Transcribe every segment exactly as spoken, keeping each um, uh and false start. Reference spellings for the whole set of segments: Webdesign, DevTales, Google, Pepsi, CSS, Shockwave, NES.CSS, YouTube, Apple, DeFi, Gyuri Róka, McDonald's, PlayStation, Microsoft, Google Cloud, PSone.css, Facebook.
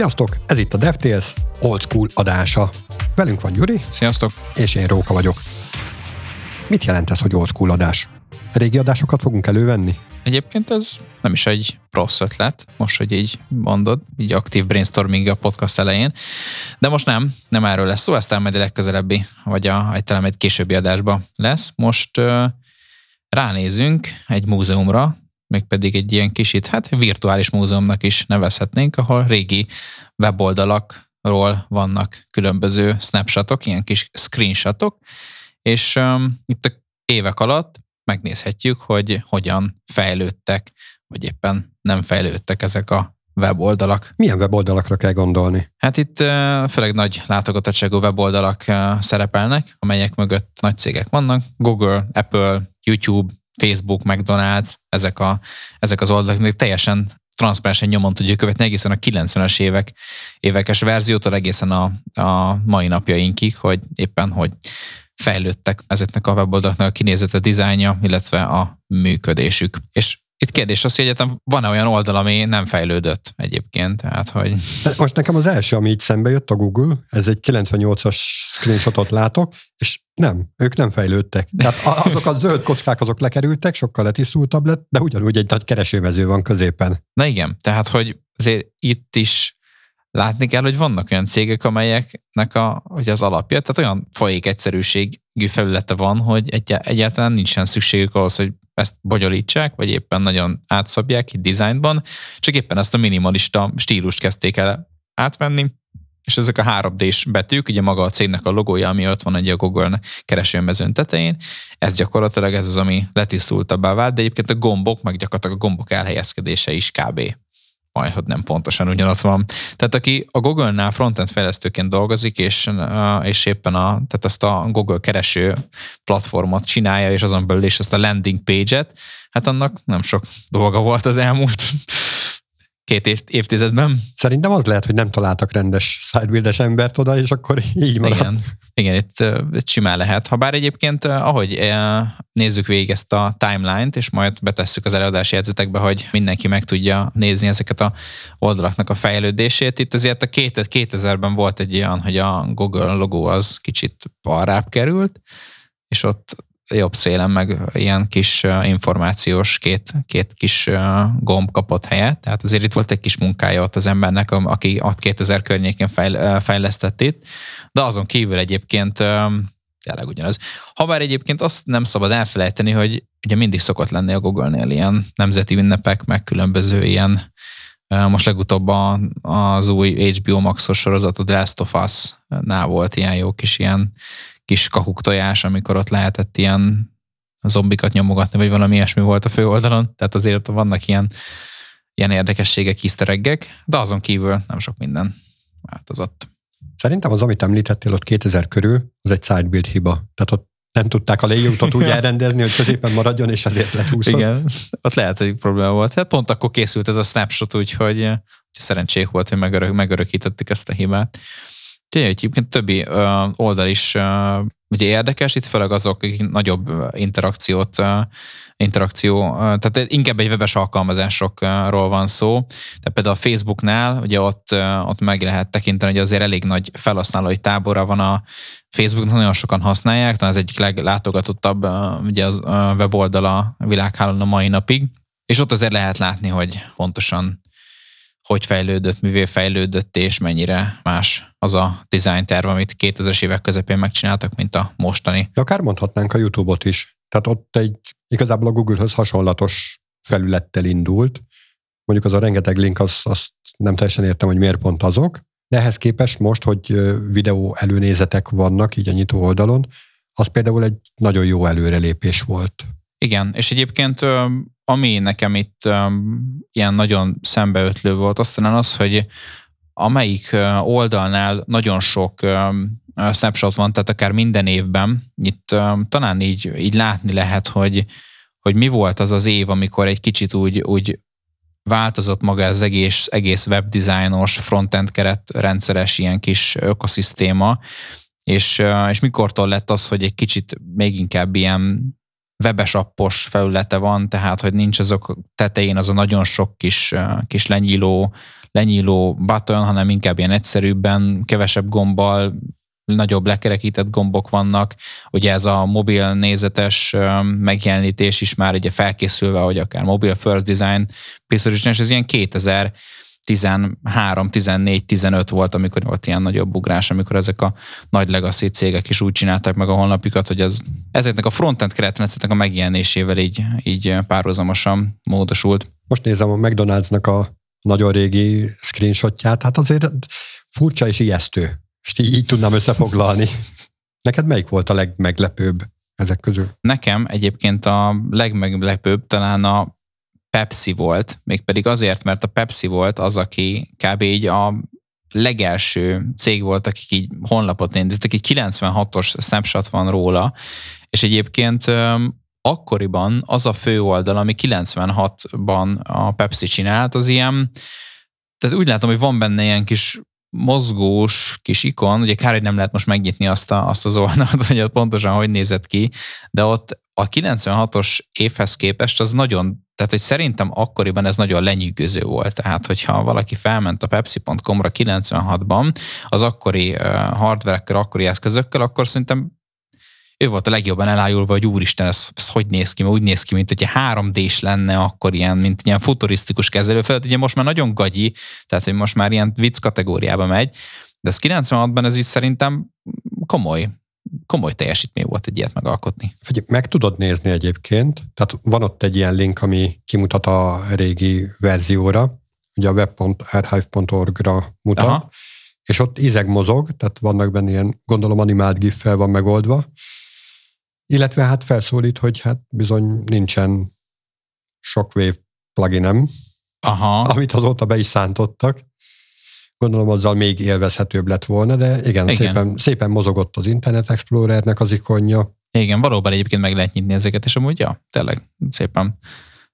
Sziasztok, ez itt a DevTales Old School adása. Velünk van Gyuri. Sziasztok. És én Róka vagyok. Mit jelent ez, hogy old school adás? Régi adásokat fogunk elővenni? Egyébként ez nem is egy rossz ötlet, most, hogy így mondod, így aktív brainstorming a podcast elején, de most nem, nem erről lesz szó, aztán majd a legközelebbi, vagy a, talán egy későbbi adásban lesz. Most uh, ránézünk egy múzeumra, mégpedig egy ilyen kicsit, hát virtuális múzeumnak is nevezhetnénk, ahol régi weboldalakról vannak különböző snapshotok, ilyen kis screenshotok, és um, itt a évek alatt megnézhetjük, hogy hogyan fejlődtek, vagy éppen nem fejlődtek ezek a weboldalak. Milyen weboldalakra kell gondolni? Hát itt főleg nagy látogatottságú weboldalak szerepelnek, amelyek mögött nagy cégek vannak. Google, Apple, YouTube, Facebook, McDonald's, ezek, a, ezek az oldalak még teljesen transzparensen nyomon tudjuk követni egészen a kilencvenes évek évekes verziótól egészen a, a mai napjainkig, hogy éppen hogy fejlődtek ezeknek a weboldalaknak a kinézete, dizájnja, illetve a működésük. És itt kérdés az, hogy egyetem van-e olyan oldal, ami nem fejlődött egyébként? Tehát, hogy... Most nekem az első, ami így szembe jött, a Google, ez egy kilencvennyolcas screenshotot látok, és nem, ők nem fejlődtek. Tehát azok a zöld kockák, azok lekerültek, sokkal letisztultabb lett, de ugyanúgy egy nagy keresőmező van középen. Na igen, tehát, hogy azért itt is látni kell, hogy vannak olyan cégek, amelyeknek a, hogy az alapja, tehát olyan folyék egyszerűségű felülete van, hogy egy, egyáltalán nincsen szükségük ahhoz, hogy ezt bonyolítsák, vagy éppen nagyon átszabják itt dizájnban, csak éppen ezt a minimalista stílust kezdték el átvenni, és ezek a három dés betűk, ugye maga a cégnek a logója, ami ott van egy a Google keresőmezőn tetején, ez gyakorlatilag ez az, ami letisztultabbá vált, de egyébként a gombok, meg gyakorlatilag a gombok elhelyezkedése is kb. Majd, hogy nem pontosan ugyanott van. Tehát aki a Google-nál frontend fejlesztőként dolgozik, és, és éppen a, tehát ezt a Google kereső platformot csinálja, és azon belül is ezt a landing page-et, hát annak nem sok dolga volt az elmúlt két évtizedben. Szerintem az lehet, hogy nem találtak rendes sidebuildes embert oda, és akkor így maradt. Igen, igen itt, itt simán lehet. Habár egyébként, ahogy nézzük végig ezt a timeline-t, és majd betesszük az előadási jegyzetekbe, hogy mindenki meg tudja nézni ezeket a oldalaknak a fejlődését. Itt azért a kétezerben volt egy olyan, hogy a Google logó az kicsit balrább került, és ott jobb szélen meg ilyen kis információs két, két kis gomb kapott helyet. Tehát azért itt volt egy kis munkája ott az embernek, aki a kétezer környékén fejlesztett itt. De azon kívül egyébként tényleg ugyanaz. Habár egyébként azt nem szabad elfelejteni, hogy ugye mindig szokott lenni a Google-nél ilyen nemzeti ünnepek, meg különböző ilyen, most legutóbb az új há bé o Maxos sorozat, a The Last of Us-nál volt ilyen jó kis ilyen kis kakuktojás, amikor ott lehetett ilyen zombikat nyomogatni, vagy valami ilyesmi volt a főoldalon. Tehát azért vannak ilyen, ilyen érdekességek, hisztereggek, de azon kívül nem sok minden változott. Szerintem az, amit említettél ott kétezer körül, az egy sidebuild hiba. Tehát ott nem tudták a layoutot úgy elrendezni, hogy középen maradjon, és ezért lecsúszott. Igen, ott lehet, egy probléma volt. Hát pont akkor készült ez a snapshot, úgyhogy szerencsék volt, hogy megörök, megörökítettük ezt a hibát. Egyébként többi oldal is ugye érdekes, itt főleg azok, akik nagyobb interakciót, interakció, tehát inkább egy webes alkalmazásokról van szó. Tehát például a Facebooknál, ugye ott, ott meg lehet tekinteni, hogy azért elég nagy felhasználói tábora van a Facebooknak, nagyon sokan használják, tehát ez egyik leglátogatottabb ugye az weboldala a világhálón a mai napig, és ott azért lehet látni, hogy pontosan hogy fejlődött, mivé fejlődött, és mennyire más az a dizájnterv, amit kétezres évek közepén megcsináltak, mint a mostani. De akár mondhatnánk a YouTube-ot is. Tehát ott egy igazából a Google-höz hasonlatos felülettel indult. Mondjuk az a rengeteg link, azt az nem teljesen értem, hogy miért pont azok. De ehhez képest most, hogy videó előnézetek vannak így a nyitó oldalon, az például egy nagyon jó előrelépés volt. Igen, és egyébként ami nekem itt ilyen nagyon szembeötlő volt, aztán az, hogy amelyik oldalnál nagyon sok snapshot van, tehát akár minden évben, itt talán így, így látni lehet, hogy, hogy mi volt az az év, amikor egy kicsit úgy, úgy változott maga az egész, egész webdesignos, frontend keretrendszeres ilyen kis ökoszisztéma, és, és mikortól lett az, hogy egy kicsit még inkább ilyen webes appos felülete van, tehát, hogy nincs azok tetején az a nagyon sok kis, kis lenyíló lenyíló button, hanem inkább ilyen egyszerűbben, kevesebb gombbal, nagyobb lekerekített gombok vannak. Ugye ez a mobil nézetes megjelenítés is már ugye felkészülve, hogy akár mobil first design biztosítani, és ez ilyen kétezer-tizenhárom, tizennégy, tizenöt volt, amikor volt ilyen nagyobb ugrás, amikor ezek a nagy legacy cégek is úgy csinálták meg a honlapjukat, hogy ez, ezeknek a frontend keretrendszernek a megjelenésével így, így párhuzamosan módosult. Most nézem a McDonald's-nak a nagyon régi screenshotját, hát azért furcsa és ijesztő. És így tudnám összefoglalni. Neked melyik volt a legmeglepőbb ezek közül? Nekem egyébként a legmeglepőbb talán a Pepsi volt, mégpedig azért, mert a Pepsi volt az, aki kb. Így a legelső cég volt, akik így honlapot indítottak, így kilencvenhatos snapshot van róla, és egyébként akkoriban az a fő oldal, ami kilencvenhatban a Pepsi csinált, az ilyen, tehát úgy látom, hogy van benne ilyen kis mozgós kis ikon, ugye kár, hogy nem lehet most megnyitni azt, a, azt az oldalt, hogy pontosan hogy nézett ki, de ott a kilencvenhatos évhez képest az nagyon, tehát hogy szerintem akkoriban ez nagyon lenyűgöző volt. Tehát, hogyha valaki felment a pepsi pont com-ra kilencvenhatban, az akkori uh, hardverekkel, akkori eszközökkel, akkor szerintem ő volt a legjobban elájulva, hogy úristen, ez, ez hogy néz ki, mert úgy néz ki, mint hogyha három dés lenne, akkor ilyen, mint ilyen futurisztikus kezelőfelület. Ugye most már nagyon gagyi, tehát hogy most már ilyen vicc kategóriába megy, de ez kilencvenhatban ez így szerintem komoly, komoly teljesítmény volt egy ilyet megalkotni. Meg tudod nézni egyébként, tehát van ott egy ilyen link, ami kimutat a régi verzióra, ugye a web pont archive pont org-ra mutat, aha, és ott izeg mozog, tehát vannak benne ilyen, gondolom animált giffel van megoldva, illetve hát felszólít, hogy hát bizony nincsen Shockwave pluginem, aha, amit azóta be is szántottak. Gondolom azzal még élvezhetőbb lett volna, de igen, igen. Szépen, szépen mozogott az Internet Explorernek az ikonja. Igen, valóban egyébként meg lehet nyitni ezeket, és amúgy ja, tényleg szépen,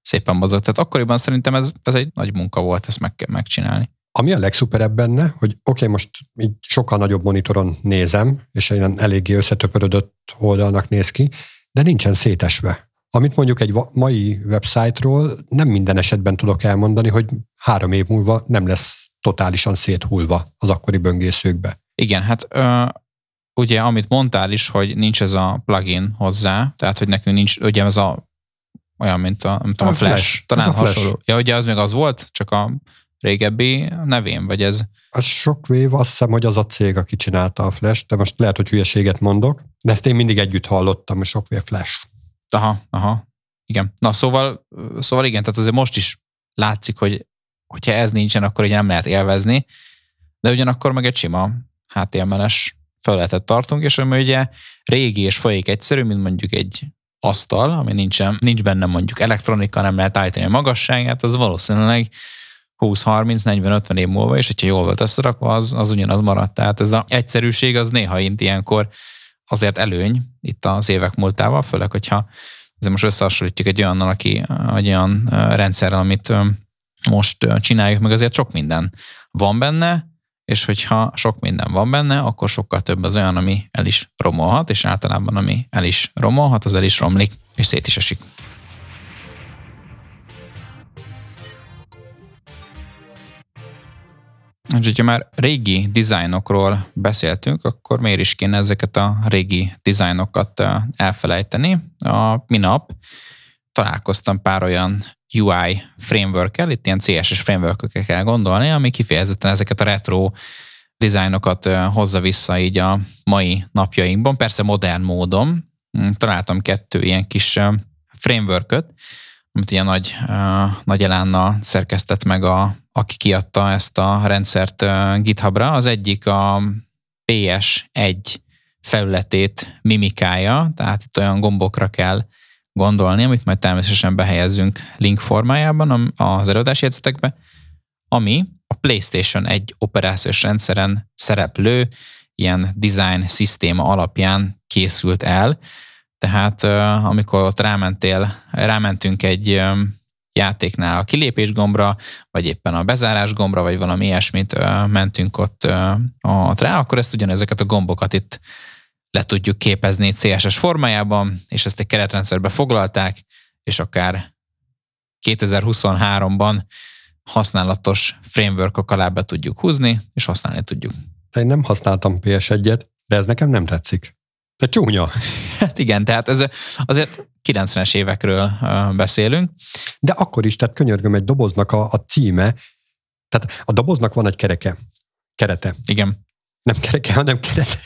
szépen mozog. Tehát akkoriban szerintem ez, ez egy nagy munka volt, ezt meg kell megcsinálni. Ami a legszuperebb benne, hogy oké, okay, most így sokkal nagyobb monitoron nézem, és ilyen eléggé összetöpörödött oldalnak néz ki, de nincsen szétesve. Amit mondjuk egy mai websájtról nem minden esetben tudok elmondani, hogy három év múlva nem lesz totálisan széthullva az akkori böngészőkbe. Igen, hát ö, ugye amit mondtál is, hogy nincs ez a plugin hozzá, tehát hogy nekünk nincs, ugye ez a olyan, mint a, mint a, a flash, flash, talán a hasonló. Flash. Ja, ugye az még az volt, csak a régebbi nevén, vagy ez? A Shockwave, azt hiszem, hogy az a cég, aki csinálta a Flash, de most lehet, hogy hülyeséget mondok, de ezt én mindig együtt hallottam, a Shockwave Flash. Aha, aha, igen. Na, szóval, szóval igen, tehát azért most is látszik, hogy hogyha ez nincsen, akkor ugye nem lehet élvezni, de ugyanakkor meg egy sima há té em el-es felületet tartunk, és ami ugye régi és folyik egyszerű, mint mondjuk egy asztal, ami nincsen, nincs benne mondjuk elektronika, nem lehet állítani a magasságát, az valószínűleg húsz, harminc, negyven, ötven év múlva, és hogyha jól volt összerakva, az, az ugyanaz maradt. Tehát ez az egyszerűség, az néha int ilyenkor azért előny itt az évek múltával, főleg, hogyha azért most összehasonlítjuk egy olyannal, aki egy olyan rendszerrel, amit most csináljuk, meg azért sok minden van benne, és hogyha sok minden van benne, akkor sokkal több az olyan, ami el is romolhat, és általában ami el is romolhat, az el is romlik, és szét is esik. És hogyha már régi dizájnokról beszéltünk, akkor miért is kéne ezeket a régi dizájnokat elfelejteni? A minap találkoztam pár olyan u i framework-kel, itt ilyen cé es es framework-ökkel kell gondolni, ami kifejezetten ezeket a retro dizájnokat hozza vissza így a mai napjainkban, persze modern módon. Találtam kettő ilyen kis framework-öt, amit ilyen nagy, nagy elánnal szerkesztett meg a aki kiadta ezt a rendszert GitHubra. Az egyik a pé es egy felületét mimikálja, tehát itt olyan gombokra kell gondolni, amit majd természetesen behelyezzünk link formájában az előadási jegyzetekbe, ami a PlayStation egy operációs rendszeren szereplő ilyen design szisztéma alapján készült el. Tehát amikor ott rámentél, rámentünk egy játéknál a kilépés gombra, vagy éppen a bezárás gombra, vagy valami ilyesmit mentünk ott, ott rá, akkor ezt ugyanezeket a gombokat itt le tudjuk képezni cé es es formájában, és ezt egy keretrendszerbe foglalták, és akár kétezer-huszonháromban használatos framework-ok alá be tudjuk húzni, és használni tudjuk. Én nem használtam pé es egyet, de ez nekem nem tetszik. De csúnya. Hát igen, tehát ez azért kilencvenes évekről beszélünk. De akkor is, tehát könyörgöm, egy doboznak a, a címe, tehát a doboznak van egy kereke, kerete. Igen. Nem kereke, hanem kerete.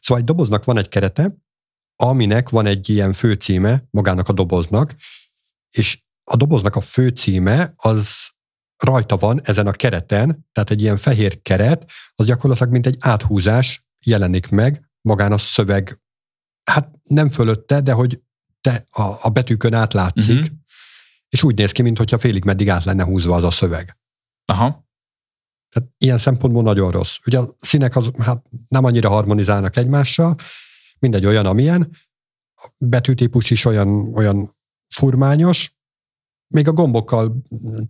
Szóval egy doboznak van egy kerete, aminek van egy ilyen főcíme magának a doboznak, és a doboznak a főcíme az rajta van ezen a kereten, tehát egy ilyen fehér keret, az gyakorlatilag mint egy áthúzás jelenik meg magán a szöveg, hát nem fölötte, de hogy te a, a betűkön átlátszik, uh-huh. és úgy néz ki, mintha félig meddig át lenne húzva az a szöveg. Aha. Tehát ilyen szempontból nagyon rossz. Ugye a színek az, hát nem annyira harmonizálnak egymással, mindegy olyan, amilyen, a betűtípus is olyan, olyan furmányos, még a gombokkal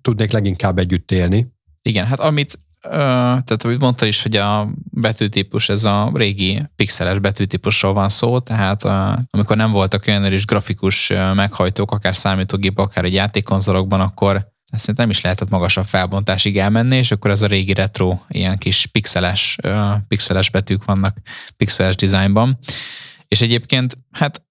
tudnék leginkább együtt élni. Igen, hát amit, ö, tehát amit mondta is, hogy a betűtípus, ez a régi pixeles betűtípusról van szó, tehát a, amikor nem voltak olyan erős grafikus meghajtók, akár számítógépben, akár egy játékkonzolokban, akkor ezt nem is lehetett magasabb felbontásig elmenni, és akkor ez a régi retro, ilyen kis pixeles, ö, pixeles betűk vannak pixeles dizájnban. És egyébként, hát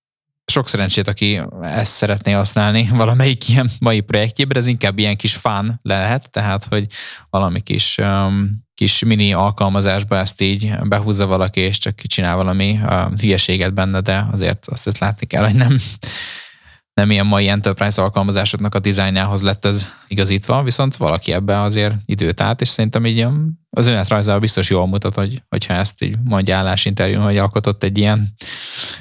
sok szerencsét, aki ezt szeretné használni valamelyik ilyen mai projektjében, ez inkább ilyen kis fán lehet, tehát, hogy valami kis, um, kis mini alkalmazásba ezt így behúzza valaki, és csak csinál valami um, hülyeséget benne, de azért azt látni kell, hogy nem, nem ilyen mai enterprise alkalmazásoknak a dizájnjához lett ez igazítva, viszont valaki ebbe azért időt állt, és szerintem így az önéletrajzával biztos jól mutat, hogy, hogyha ezt így mondja állásinterjún, hogy alkotott egy ilyen,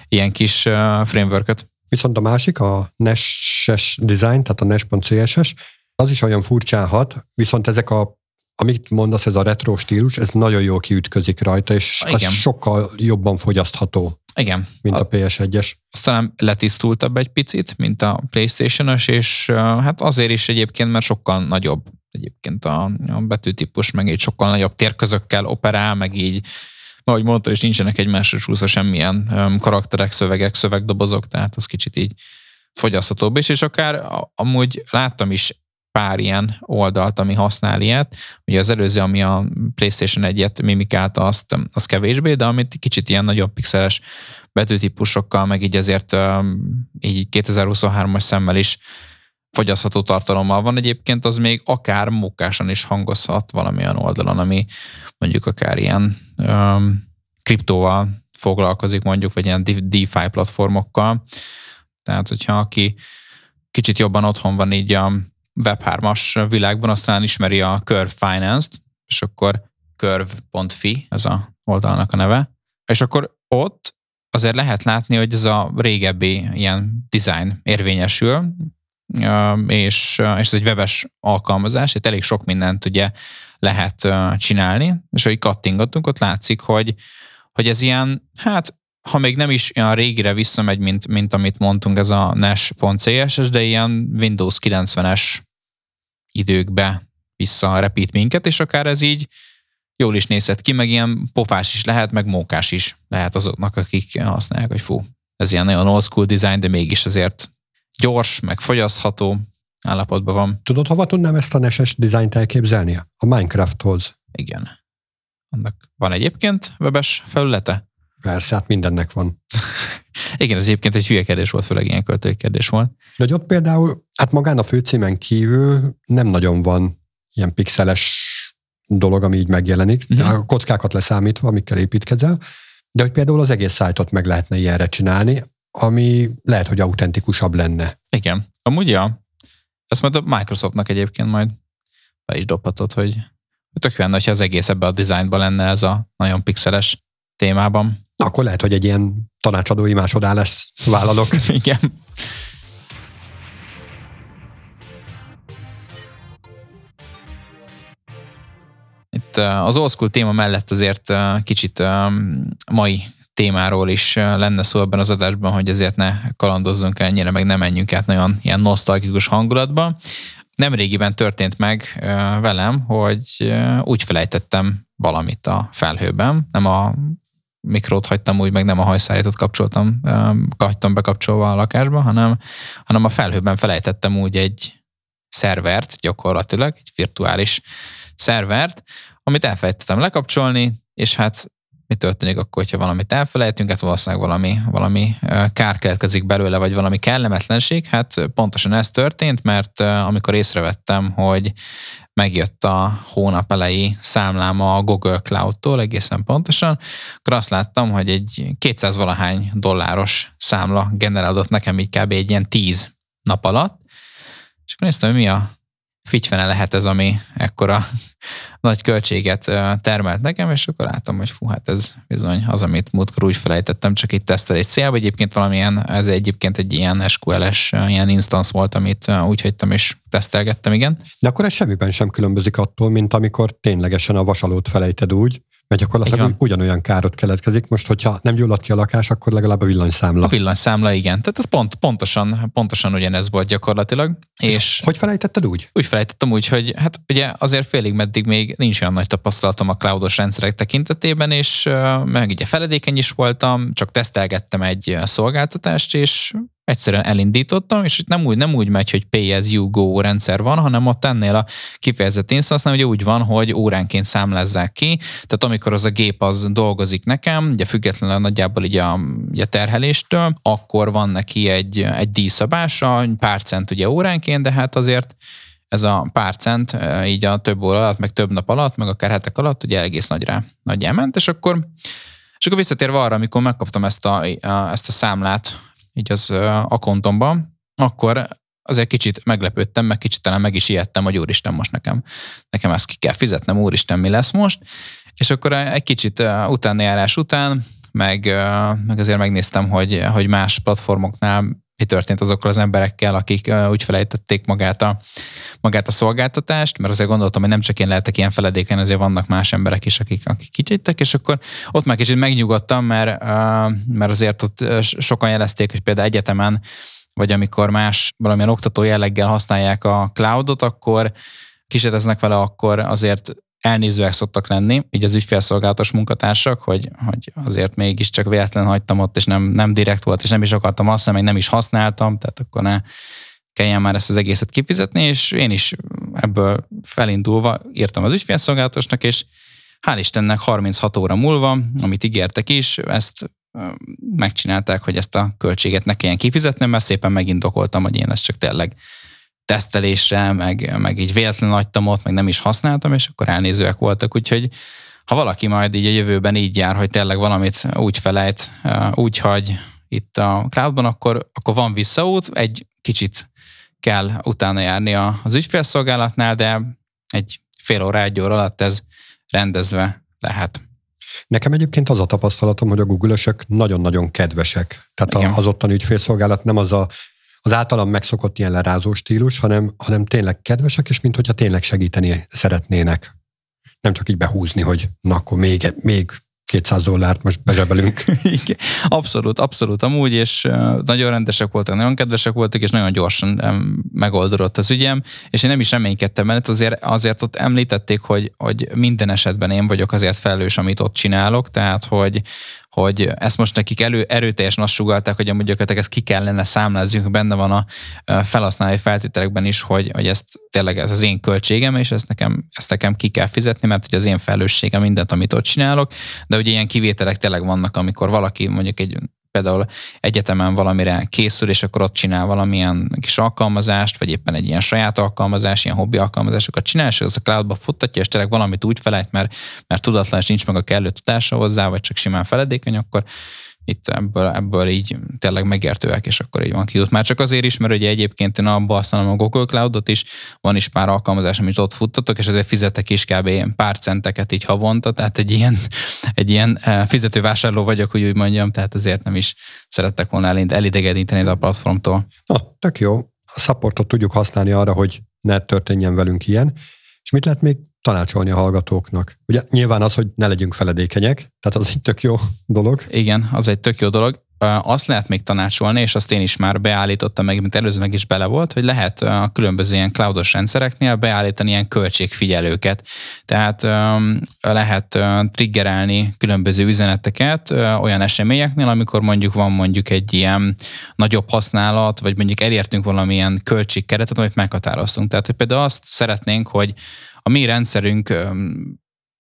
ilyen kis frameworköt. Viszont a másik, a nes-es design, tehát a nes.css, az is olyan furcsánhat, viszont ezek a, amit mondasz, ez a retro stílus, ez nagyon jól kiütközik rajta, és igen. Az sokkal jobban fogyasztható. Igen. Mint a, a pé es egyes. Azt talán letisztultabb egy picit, mint a PlayStation-ös, és hát azért is egyébként, mert sokkal nagyobb egyébként a, a betűtípus, meg így sokkal nagyobb térközökkel operál, meg így, ahogy mondtad, és nincsenek egymásra csúszva semmilyen um, karakterek, szövegek, szövegdobozok, tehát az kicsit így fogyaszthatóbb is, és akár amúgy láttam is pár ilyen oldalt, ami használ ilyet. Ugye az előző, ami a PlayStation egyet mimikálta, azt, az kevésbé, de amit kicsit ilyen nagyobb pixeles betűtípusokkal, meg így ezért így kétezer-huszonhárom-as szemmel is fogyasztható tartalommal van. Egyébként az még akár mókásan is hangozhat valamilyen oldalon, ami mondjuk akár ilyen um, kriptóval foglalkozik mondjuk, vagy ilyen DeFi platformokkal. Tehát, hogyha aki kicsit jobban otthon van így a web hármas világban, aztán ismeri a Curve Finance-t, és akkor curve pont fi, ez a oldalnak a neve. És akkor ott azért lehet látni, hogy ez a régebbi ilyen design érvényesül, és, és ez egy webes alkalmazás, itt elég sok mindent ugye lehet csinálni, és ahogy kattingatunk, ott látszik, hogy, hogy ez ilyen, hát ha még nem is olyan régire visszamegy, mint, mint amit mondtunk, ez a nes.css, de ilyen Windows kilencvenes időkbe visszarepít minket, és akár ez így jól is nézhet ki, meg ilyen pofás is lehet, meg mókás is lehet azoknak, akik használják, hogy fú, ez ilyen nagyon old school design, de mégis azért gyors, meg fogyasztható állapotban van. Tudod, hova tudnám ezt a nes-es dizájnt elképzelni? A Minecrafthoz. Igen. Annak van egyébként webes felülete? Persze, hát mindennek van. Igen, ez egyébként egy hülye kérdés volt, főleg ilyen költői kérdés volt. De hogy ott például, hát magán a főcímen kívül nem nagyon van ilyen pixeles dolog, ami így megjelenik, de a kockákat leszámítva, amikkel építkezel, de hogy például az egész szájtot meg lehetne ilyenre csinálni, ami lehet, hogy autentikusabb lenne. Igen, amúgy ja. Ezt majd a Microsoftnak egyébként majd be is dobhatod, hogy tök jön, hogyha az egész ebbe a dizájnba lenne ez a nagyon pixeles témában. Na, akkor lehet, hogy egy ilyen tanácsadói másodállást vállalok. Igen. Itt az old school téma mellett azért kicsit mai témáról is lenne szó ebben az adásban, hogy azért ne kalandozzunk ennyire, meg ne menjünk át nagyon ilyen nosztalgikus hangulatba. Nemrégiben történt meg velem, hogy úgy felejtettem valamit a felhőben, nem a mikrót hagytam úgy, meg nem a hajszárítót kapcsoltam, hagytam bekapcsolva a lakásba, hanem, hanem a felhőben felejtettem úgy egy szervert, gyakorlatilag egy virtuális szervert, amit elfelejtettem lekapcsolni, és hát mi történik akkor, hogyha valamit elfelejtünk, hát valószínűleg valami, valami kár keletkezik belőle, vagy valami kellemetlenség. Hát pontosan ez történt, mert amikor észrevettem, hogy megjött a hónap elejé számlám a Google Cloud-tól egészen pontosan, akkor azt láttam, hogy egy kétszáz valahány dolláros számla generálódott nekem így kb. Egy ilyen tíz nap alatt, és akkor néztem, hogy mi a figyfene lehet ez, ami ekkora nagy költséget termelt nekem, és akkor látom, hogy fú, hát ez bizony az, amit múltkor úgy felejtettem, csak itt tesztelés célba. Egyébként valamilyen, ez egyébként egy ilyen es kú el-es ilyen instance volt, amit úgy hagytam és tesztelgettem, igen. De akkor ez semmiben sem különbözik attól, mint amikor ténylegesen a vasalót felejted úgy, mert gyakorlatilag ugyanolyan károt keletkezik. Most, hogyha nem gyulladt ki a lakás, akkor legalább a villanyszámla. A villanyszámla, igen. Tehát ez pont, pontosan, pontosan ugyanez volt gyakorlatilag. És, és hogy felejtetted úgy? Úgy felejtettem úgy, hogy hát ugye azért félig meddig még nincs olyan nagy tapasztalatom a cloudos rendszerek tekintetében, és meg ugye feledékeny is voltam, csak tesztelgettem egy szolgáltatást, és egyszerűen elindítottam, és nem úgy, nem úgy megy, hogy pay as you go rendszer van, hanem ott ennél a kifejezett instance-nál ugye úgy van, hogy óránként számlázzák ki, tehát amikor az a gép az dolgozik nekem, ugye függetlenül nagyjából ugye a, ugye a terheléstől, akkor van neki egy, egy díjszabása, pár cent ugye óránként, de hát azért ez a pár cent így a több óra alatt, meg több nap alatt, meg akár hetek alatt ugye egész nagyra nagy elment, és akkor, és akkor visszatérve arra, amikor megkaptam ezt a, a, ezt a számlát, így az akontomban, akkor azért kicsit meglepődtem, meg kicsit talán meg is ijedtem, hogy úristen, most nekem, nekem ezt ki kell fizetnem, úristen, mi lesz most. És akkor egy kicsit utánajárás után, meg, meg azért megnéztem, hogy, hogy más platformoknál mi történt azokkal az emberekkel, akik úgy felejtették magát a, magát a szolgáltatást, mert azért gondoltam, hogy nem csak én lehetek ilyen feledékeny, azért vannak más emberek is, akik, akik kicsittek, és akkor ott már kicsit megnyugodtam, mert, mert azért ott sokan jelezték, hogy például egyetemen, vagy amikor más valamilyen oktató jelleggel használják a cloudot, akkor kísérleteznek vele, akkor azért elnézőek szoktak lenni, így az ügyfélszolgálatos munkatársak, hogy, hogy azért mégiscsak véletlen hagytam ott, és nem, nem direkt volt, és nem is akartam használni, meg nem is használtam, tehát akkor ne kelljen már ezt az egészet kifizetni, és én is ebből felindulva írtam az ügyfélszolgálatosnak, és hál' Istennek harminchat óra múlva, amit ígértek is, ezt megcsinálták, hogy ezt a költséget ne kelljen kifizetnem, mert szépen megindokoltam, hogy én ezt csak tényleg tesztelésre, meg, meg így véletlen hagytam ott, meg nem is használtam, és akkor elnézőek voltak, úgyhogy ha valaki majd így a jövőben így jár, hogy tényleg valamit úgy felejt, úgy hagy itt a cloudban, akkor, akkor van visszaút, egy kicsit kell utána járni az ügyfélszolgálatnál, de egy fél óra, egy óra alatt ez rendezve lehet. Nekem egyébként az a tapasztalatom, hogy a Google-ösök nagyon-nagyon kedvesek. Tehát az ottani ügyfélszolgálat nem az a az általam megszokott ilyen lerázó stílus, hanem, hanem tényleg kedvesek, és minthogyha tényleg segíteni szeretnének. Nem csak így behúzni, hogy na akkor még, még kétszáz dollárt most bezsebelünk. Abszolút, abszolút amúgy, és nagyon rendesek voltak, nagyon kedvesek voltak, és nagyon gyorsan megoldódott az ügyem, és én nem is reménykedtem, mert azért, azért ott említették, hogy, hogy minden esetben én vagyok azért felelős, amit ott csinálok, tehát hogy hogy ezt most nekik elő, erőteljesen azt sugallták, hogy amúgy gyakorlatilag ezt ki kellene számlázzunk, benne van a felhasználói feltételekben is, hogy, hogy ezt tényleg ez az én költségem, és ezt nekem, ezt nekem ki kell fizetni, mert hogy az én felelősségem mindent, amit ott csinálok, de ugye ilyen kivételek tényleg vannak, amikor valaki mondjuk egy például egyetemen valamire készül, és akkor ott csinál valamilyen kis alkalmazást, vagy éppen egy ilyen saját alkalmazás, ilyen hobbi alkalmazásokat csinál, és az a cloudba futtatja, és tényleg valamit úgy felejt, mert, mert tudatlan, és nincs meg a kellő tudása hozzá, vagy csak simán feledékeny, akkor itt ebből, ebből így tényleg megértőek, és akkor így van kijut. Már csak azért is, mert ugye egyébként én abban használom a Google Cloudot is, van is pár alkalmazás, amit ott futtatok, és azért fizetek is kb. Pár centeket így havonta, tehát egy ilyen, egy ilyen fizetővásárló vagyok, hogy úgy mondjam, tehát azért nem is szerettek volna elidegedíteni a platformtól. Na, tök jó. A supportot tudjuk használni arra, hogy ne történjen velünk ilyen. És mit lehet még tanácsolni a hallgatóknak? Ugye nyilván az, hogy ne legyünk feledékenyek, tehát az egy tök jó dolog. Igen, az egy tök jó dolog. azt lehet még tanácsolni, és azt én is már beállítottam meg, mint előzőleg is bele volt, hogy lehet a különböző ilyen cloudos rendszereknél beállítani ilyen költségfigyelőket. Tehát lehet triggerelni különböző üzeneteket olyan eseményeknél, amikor mondjuk van mondjuk egy ilyen nagyobb használat, vagy mondjuk elértünk valamilyen költségkeretet, amit meghatároztunk. Tehát például azt szeretnénk, hogy a mi rendszerünk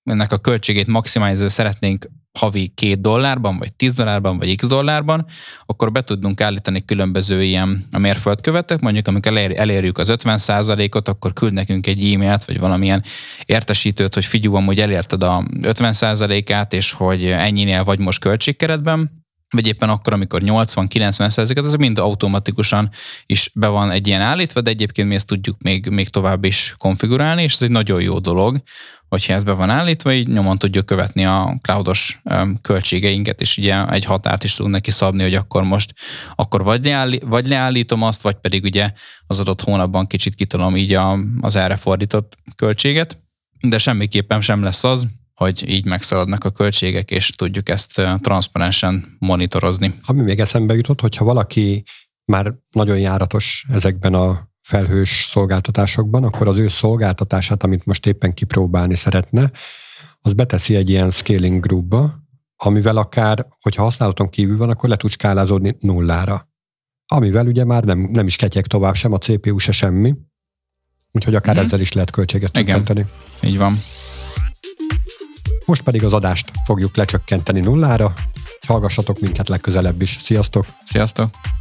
ennek a költségét maximalizálni szeretnénk havi két dollárban, vagy tíz dollárban, vagy x dollárban, akkor be tudnunk állítani különböző ilyen a mérföldkövetek, mondjuk amikor elérjük az ötven százalékot, akkor küld nekünk egy e-mailt, vagy valamilyen értesítőt, hogy figyelj, amúgy elérted a ötven százalékát, és hogy ennyinél vagy most költségkeretben, vagy éppen akkor, amikor nyolcvan-kilencven százalékot, ez mind automatikusan is be van egy ilyen állítva, de egyébként mi ezt tudjuk még, még tovább is konfigurálni, és ez egy nagyon jó dolog, hogyha ez be van állítva, így nyomon tudjuk követni a cloudos költségeinket, és ugye egy határt is tudunk neki szabni, hogy akkor most, akkor vagy, leállí, vagy leállítom azt, vagy pedig ugye az adott hónapban kicsit kitolom így a, az erre fordított költséget, de semmiképpen sem lesz az, hogy így megszaladnak a költségek, és tudjuk ezt transzparensen monitorozni. Ami még eszembe jutott, hogyha valaki már nagyon járatos ezekben a felhős szolgáltatásokban, akkor az ő szolgáltatását, amit most éppen kipróbálni szeretne, az beteszi egy ilyen scaling groupba, amivel akár, hogyha használaton kívül van, akkor le tud skálázódni nullára. Amivel ugye már nem, nem is ketyeg tovább, sem a cé pé u, se semmi. Úgyhogy akár mm-hmm. ezzel is lehet költséget csökkenteni. Igen, így van. Most pedig az adást fogjuk lecsökkenteni nullára. Hallgassatok minket legközelebb is. Sziasztok! Sziasztok!